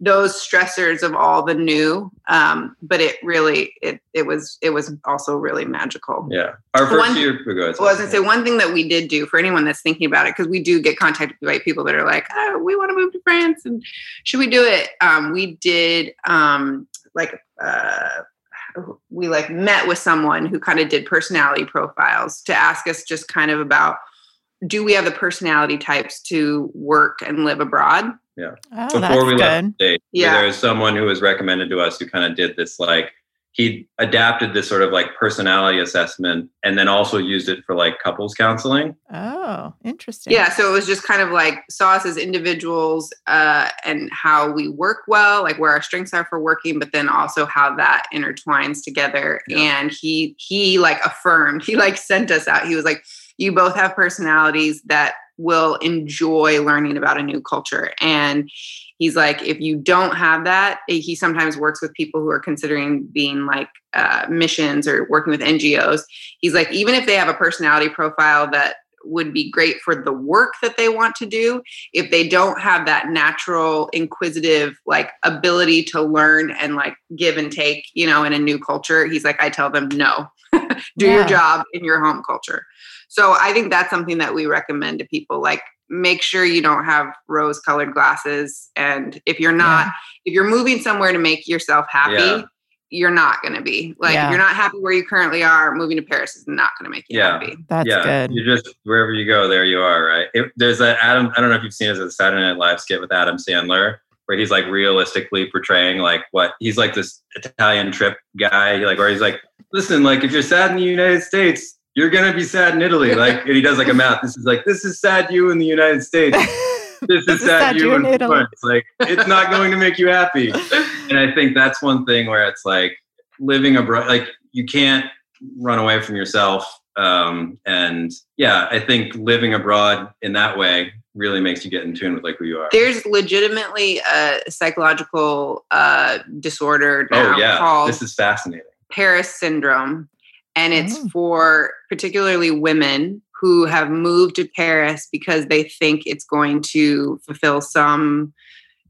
those stressors of all the new. Um, but it really, it it was it was also really magical. Yeah, our first one, year ago. Well, I was gonna say one thing that we did do for anyone that's thinking about it, because we do get contacted by people that are like, oh, we want to move to France, and should we do it? Um, we did um, like. Uh, we like met with someone who kind of did personality profiles to ask us just kind of about, do we have the personality types to work and live abroad? Yeah. Oh, Before that's we good. left the state, yeah. there was someone who was recommended to us who kind of did this, like he adapted this sort of like personality assessment and then also used it for like couples counseling. Oh, interesting. Yeah. So it was just kind of like saw us as individuals uh, and how we work well, like where our strengths are for working, but then also how that intertwines together. Yeah. And he, he like affirmed, he like sent us out. He was like, you both have personalities that will enjoy learning about a new culture. And he's like, if you don't have that, he sometimes works with people who are considering being like uh, missions or working with N G Os. He's like, even if they have a personality profile that would be great for the work that they want to do, if they don't have that natural, inquisitive, like ability to learn and like give and take, you know, in a new culture, he's like, I tell them, no, do yeah. your job in your home culture. So I think that's something that we recommend to people, like, make sure you don't have rose-colored glasses. And if you're not, yeah. if you're moving somewhere to make yourself happy, yeah. you're not going to be. Like, yeah. if you're not happy where you currently are, moving to Paris is not going to make you yeah. happy. That's yeah. good. You just, wherever you go, there you are, right? It, there's that Adam, I don't know if you've seen it, it's a Saturday Night Live skit with Adam Sandler, where he's like realistically portraying like what, he's like this Italian trip guy, he like where he's like, listen, like if you're sad in the United States, you're going to be sad in Italy. Like, and he does like a math. This is like, this is sad you in the United States. This, this is sad, sad you in Italy. France. Like, it's not going to make you happy. And I think that's one thing where it's like living abroad, like you can't run away from yourself. Um, and yeah, I think living abroad in that way really makes you get in tune with like who you are. There's legitimately a psychological uh, disorder now oh, yeah. called this is fascinating. Paris syndrome. And it's mm. for particularly women who have moved to Paris because they think it's going to fulfill some,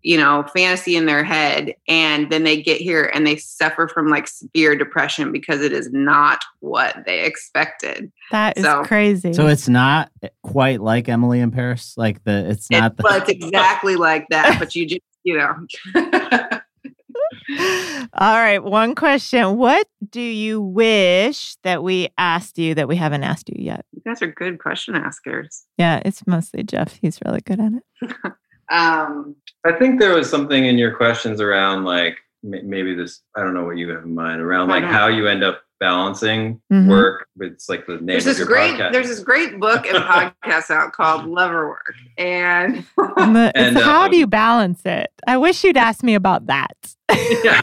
you know, fantasy in their head. And then they get here and they suffer from like severe depression because it is not what they expected. That is so crazy. So it's not quite like Emily in Paris. Like the, it's not. It, the- well, it's exactly like that, but you just, you know. All right. One question. What do you wish that we asked you that we haven't asked you yet? You guys are good question askers. Yeah, it's mostly Jeff. He's really good at it. um, I think there was something in your questions around like m- maybe this, I don't know what you have in mind, around like how you end up balancing mm-hmm. work. It's like the name there's of this your great, podcast. There's this great book and podcast out called Love and Work. And, and, the, and uh, how do you balance it? I wish you'd asked me about that. Yeah.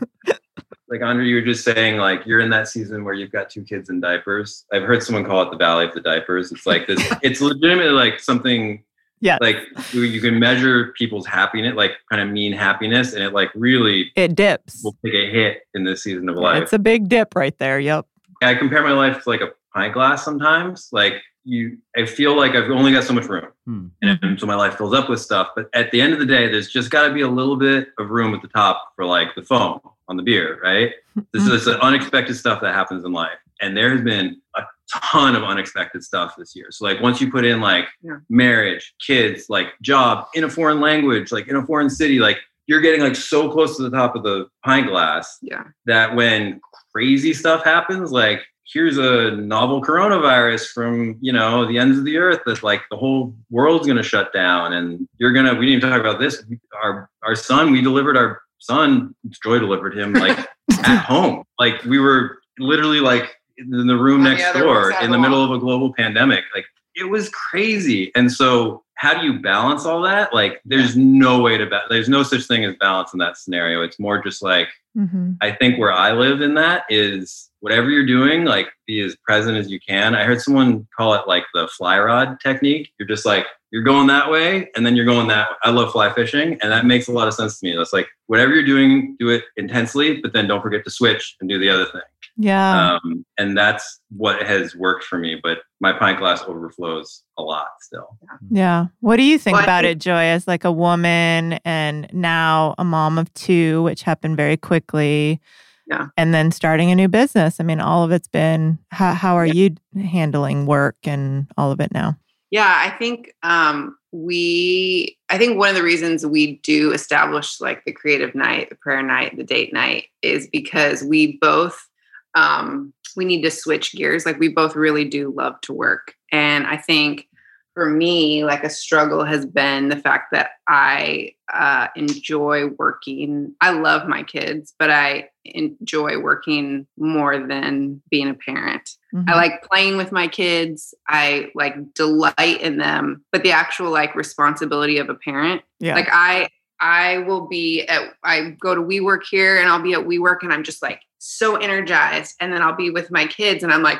Like, Andre, you were just saying, like, you're in that season where you've got two kids in diapers. I've heard someone call it the valley of the diapers. It's like this, it's legitimately like something, yeah, like you can measure people's happiness, like kind of mean happiness. And it like really, it dips. Will take a hit in this season of life. It's a big dip right there. Yep. I compare my life to like a pint glass sometimes. Like, you, I feel like I've only got so much room. Hmm. And so my life fills up with stuff. But at the end of the day, there's just got to be a little bit of room at the top for like the foam on the beer, right? This is the unexpected stuff that happens in life. And there has been a ton of unexpected stuff this year. So like once you put in like yeah. marriage, kids, like job in a foreign language, like in a foreign city, like you're getting like so close to the top of the pint glass yeah. that when crazy stuff happens, like, here's a novel coronavirus from, you know, the ends of the earth that's like the whole world's going to shut down. And you're going to, we didn't even talk about this. Our, our son, we delivered our son, Joy delivered him like at home. Like we were literally like in the room next door in the middle of a global pandemic. Like it was crazy. And so how do you balance all that? Like, there's no way to, ba- there's no such thing as balance in that scenario. It's more just like, mm-hmm. I think where I live in that is whatever you're doing, like be as present as you can. I heard someone call it like the fly rod technique. You're just like, you're going that way and then you're going that way. I love fly fishing. And that makes a lot of sense to me. That's like, whatever you're doing, do it intensely, but then don't forget to switch and do the other thing. Yeah. Um, and that's what has worked for me, but my pint glass overflows a lot still. Yeah. What do you think well, about think, it, Joy, as like a woman and now a mom of two, which happened very quickly, yeah, and then starting a new business? I mean, all of it's been, how, how are yeah. you handling work and all of it now? Yeah, I think um, we, I think one of the reasons we do establish like the creative night, the prayer night, the date night is because we both, um, we need to switch gears. Like we both really do love to work. And I think for me, like a struggle has been the fact that I uh, enjoy working. I love my kids, but I enjoy working more than being a parent. Mm-hmm. I like playing with my kids. I like delight in them, but the actual like responsibility of a parent, yeah. like I, I will be at, I go to WeWork here and I'll be at WeWork and I'm just like so energized. And then I'll be with my kids and I'm like,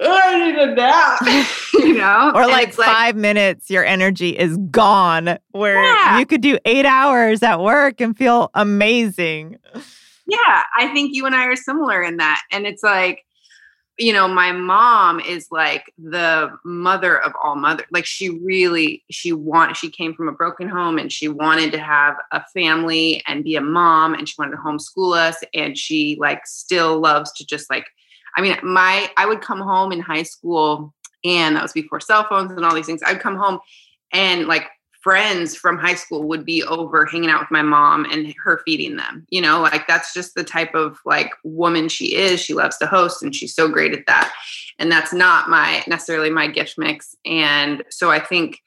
oh, I need a nap, you know? Or like, like five minutes, your energy is gone where yeah. you could do eight hours at work and feel amazing. Yeah, I think you and I are similar in that. And it's like, you know, my mom is like the mother of all mothers. Like she really, she want, she came from a broken home and she wanted to have a family and be a mom and she wanted to homeschool us. And she like still loves to just like, I mean, my, I would come home in high school and that was before cell phones and all these things. I'd come home and like friends from high school would be over hanging out with my mom and her feeding them, you know, like that's just the type of like woman she is. She loves to host and she's so great at that. And that's not my necessarily my gift mix. And so I think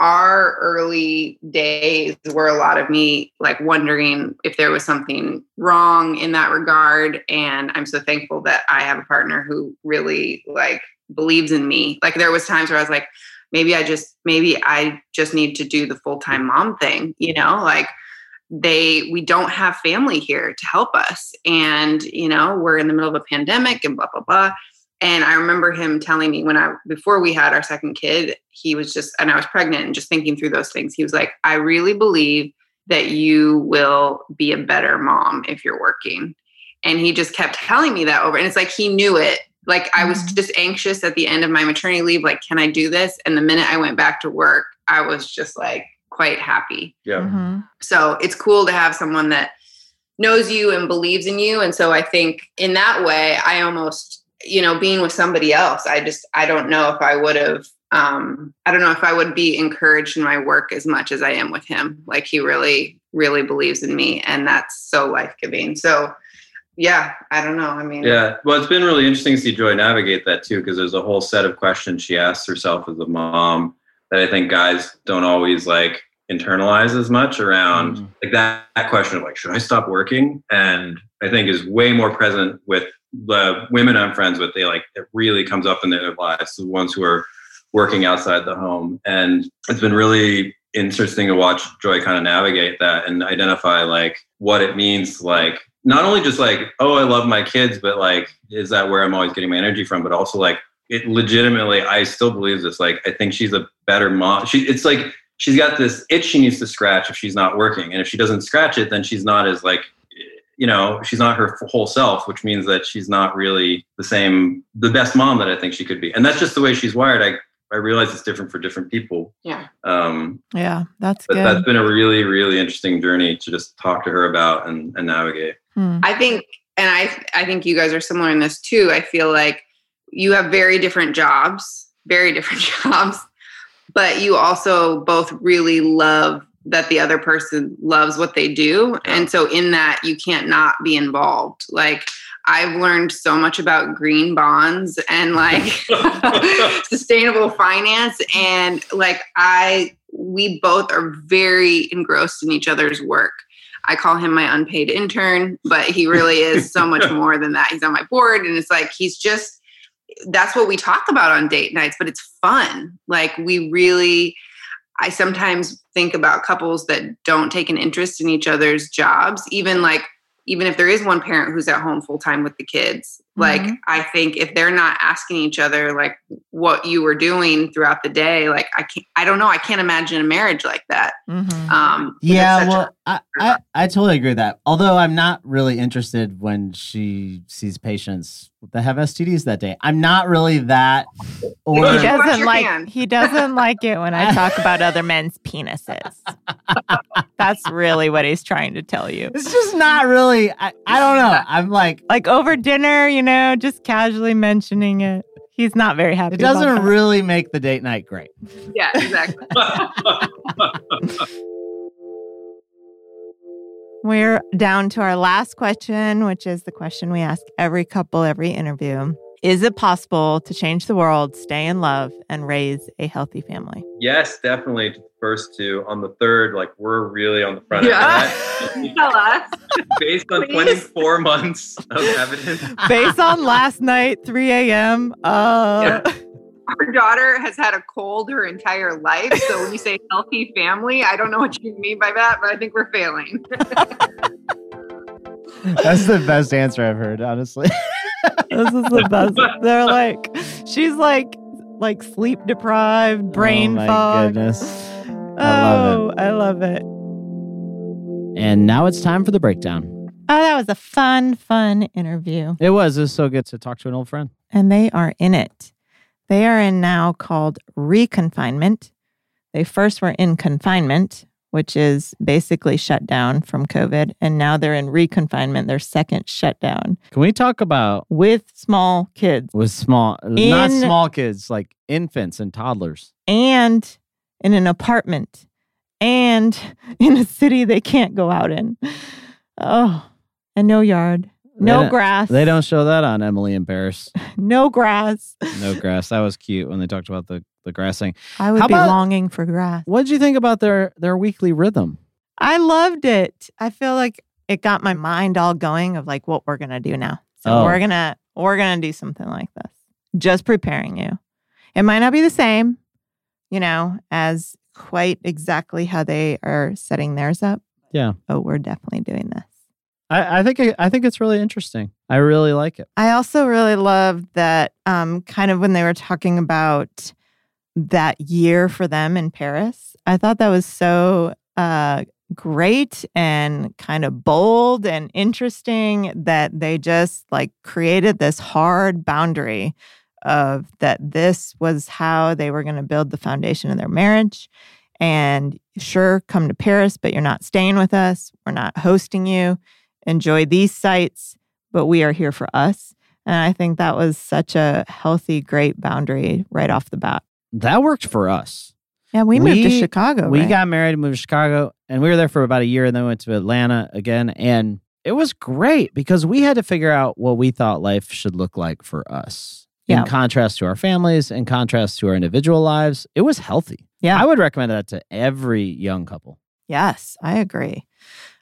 our early days were a lot of me like wondering if there was something wrong in that regard. And I'm so thankful that I have a partner who really like believes in me. Like there was times where I was like, Maybe I just, maybe I just need to do the full-time mom thing, you know, like they, we don't have family here to help us. And, you know, we're in the middle of a pandemic and blah, blah, blah. And I remember him telling me when I, before we had our second kid, he was just, and I was pregnant and just thinking through those things. He was like, I really believe that you will be a better mom if you're working. And he just kept telling me that over. And it's like, he knew it. Like I was just anxious at the end of my maternity leave, like, can I do this? And the minute I went back to work, I was just like quite happy. Yeah. Mm-hmm. So it's cool to have someone that knows you and believes in you. And so I think in that way, I almost, you know, being with somebody else, I just, I don't know if I would have, um, I don't know if I would be encouraged in my work as much as I am with him. Like he really, really believes in me and that's so life-giving. So yeah, I don't know. I mean, yeah. Well, it's been really interesting to see Joy navigate that too, because there's a whole set of questions she asks herself as a mom that I think guys don't always like internalize as much around mm-hmm. like that, that question of like, should I stop working? And I think is way more present with the women I'm friends with. They like, it really comes up in their lives, the ones who are working outside the home. And it's been really interesting to watch Joy kind of navigate that and identify like what it means, like, not only just like, oh, I love my kids, but like, is that where I'm always getting my energy from? But also like, it legitimately, I still believe this. Like, I think she's a better mom. She, it's like, she's got this itch she needs to scratch if she's not working. And if she doesn't scratch it, then she's not as like, you know, she's not her whole self, which means that she's not really the same, the best mom that I think she could be. And that's just the way she's wired. I I realize it's different for different people. Yeah. Um, yeah, that's good. That's been a really, really interesting journey to just talk to her about and, and navigate. Hmm. I think, and I, I think you guys are similar in this too. I feel like you have very different jobs, very different jobs, but you also both really love that the other person loves what they do. Yeah. And so in that, you can't not be involved. Like, I've learned so much about green bonds and like sustainable finance. And like, I, we both are very engrossed in each other's work. I call him my unpaid intern, but he really is so much more than that. He's on my board and it's like, he's just, that's what we talk about on date nights, but it's fun. Like we really, I sometimes think about couples that don't take an interest in each other's jobs, even like, even if there is one parent who's at home full time with the kids. Like, mm-hmm. I think if they're not asking each other, like what you were doing throughout the day, like, I can't, I don't know. I can't imagine a marriage like that. Mm-hmm. Um, yeah. Well, a- I, I, I totally agree with that. Although I'm not really interested when she sees patients that have S T Ds that day. I'm not really that. Or- he doesn't like, he doesn't like it when I talk about other men's penises. That's really what he's trying to tell you. It's just not really, I, I don't know. I'm like, like over dinner, you know, just casually mentioning it. He's not very happy. It doesn't about that. Really make the date night great. Yeah, exactly. We're down to our last question, which is the question we ask every couple, every interview. Is it possible to change the world, stay in love, and raise a healthy family? Yes, definitely. The first two. On the third, like we're really on the front yeah. end of that. Tell us. Based on Please. twenty-four months of evidence. Based on last night, three a.m. Uh... Yeah. Our daughter has had a cold her entire life. So when you say healthy family, I don't know what you mean by that, but I think we're failing. That's the best answer I've heard, honestly. This is the best. They're like, she's like, like sleep deprived, brain oh fog. Oh, goodness. I oh, love it. I love it. And now it's time for the breakdown. Oh, that was a fun, fun interview. It was. It was so good to talk to an old friend. And they are in it. They are in now called reconfinement. They first were in confinement, which is basically shut down from COVID. And now they're in reconfinement, their second shutdown. Can we talk about... With small kids. With small... In, not small kids, like infants and toddlers. And in an apartment. And in a city they can't go out in. Oh, and no yard. No they grass. They don't show that on Emily in Paris. No grass. No grass. That was cute when they talked about the, the grass thing. I would How be about, longing for grass. What did you think about their, their weekly rhythm? I loved it. I feel like it got my mind all going of like what we're going to do now. So oh. we're going to we're going to do something like this. Just preparing you. It might not be the same, you know, as quite exactly how they are setting theirs up. Yeah. But we're definitely doing this. I, I think I, I think it's really interesting. I really like it. I also really love that um, kind of when they were talking about that year for them in Paris. I thought that was so uh, great and kind of bold and interesting that they just like created this hard boundary of that this was how they were going to build the foundation of their marriage. And sure, come to Paris, but you're not staying with us. We're not hosting you. Enjoy these sites, but we are here for us. And I think that was such a healthy, great boundary right off the bat. That worked for us. Yeah, we, we moved to Chicago. We right? got married and moved to Chicago, and we were there for about a year, and then went to Atlanta again. And it was great because we had to figure out what we thought life should look like for us. Yeah. In contrast to our families, in contrast to our individual lives, it was healthy. Yeah, I would recommend that to every young couple. Yes, I agree.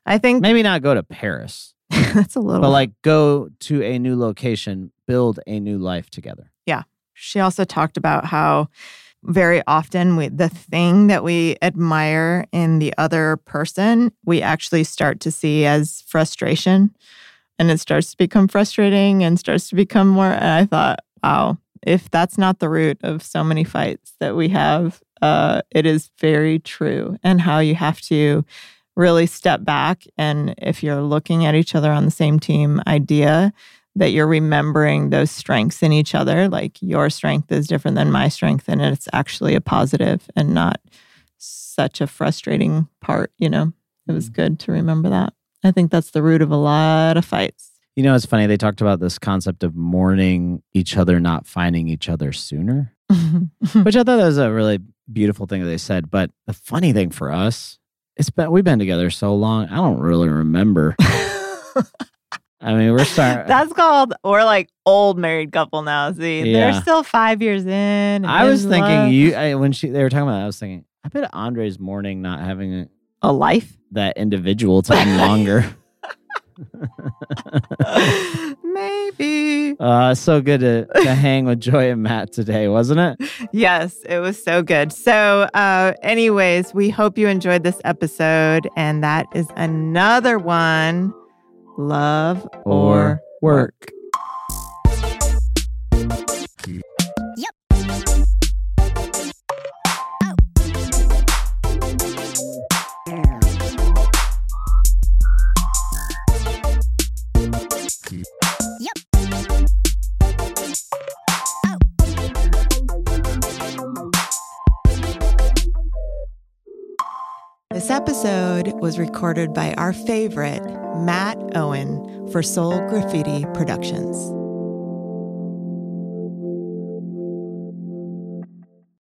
I think maybe not go to Paris. That's a little. But like go to a new location, build a new life together. Yeah. She also talked about how very often we, the thing that we admire in the other person, we actually start to see as frustration. And it starts to become frustrating and starts to become more. And I thought, wow, if that's not the root of so many fights that we have, uh, it is very true. And how you have to really step back. And if you're looking at each other on the same team idea, that you're remembering those strengths in each other, like your strength is different than my strength. And it's actually a positive and not such a frustrating part. You know, it was good to remember that. I think that's the root of a lot of fights. You know, it's funny. They talked about this concept of mourning each other, not finding each other sooner, which I thought that was a really beautiful thing that they said. But the funny thing for us, It's been we've been together so long. I don't really remember. I mean, we're starting. That's called we're like old married couple now. See, yeah. They're still five years in. I was thinking love. you I, when she they were talking about that, I was thinking I bet Andre's mourning not having a, a life that individual time longer. Maybe. Uh, so good to, to hang with Joy and Matt today, wasn't it? Yes, it was so good. So uh, anyways, we hope you enjoyed this episode. And that is another one, Love or, or Work. work. This episode was recorded by our favorite, Matt Owen, for Soul Graffiti Productions.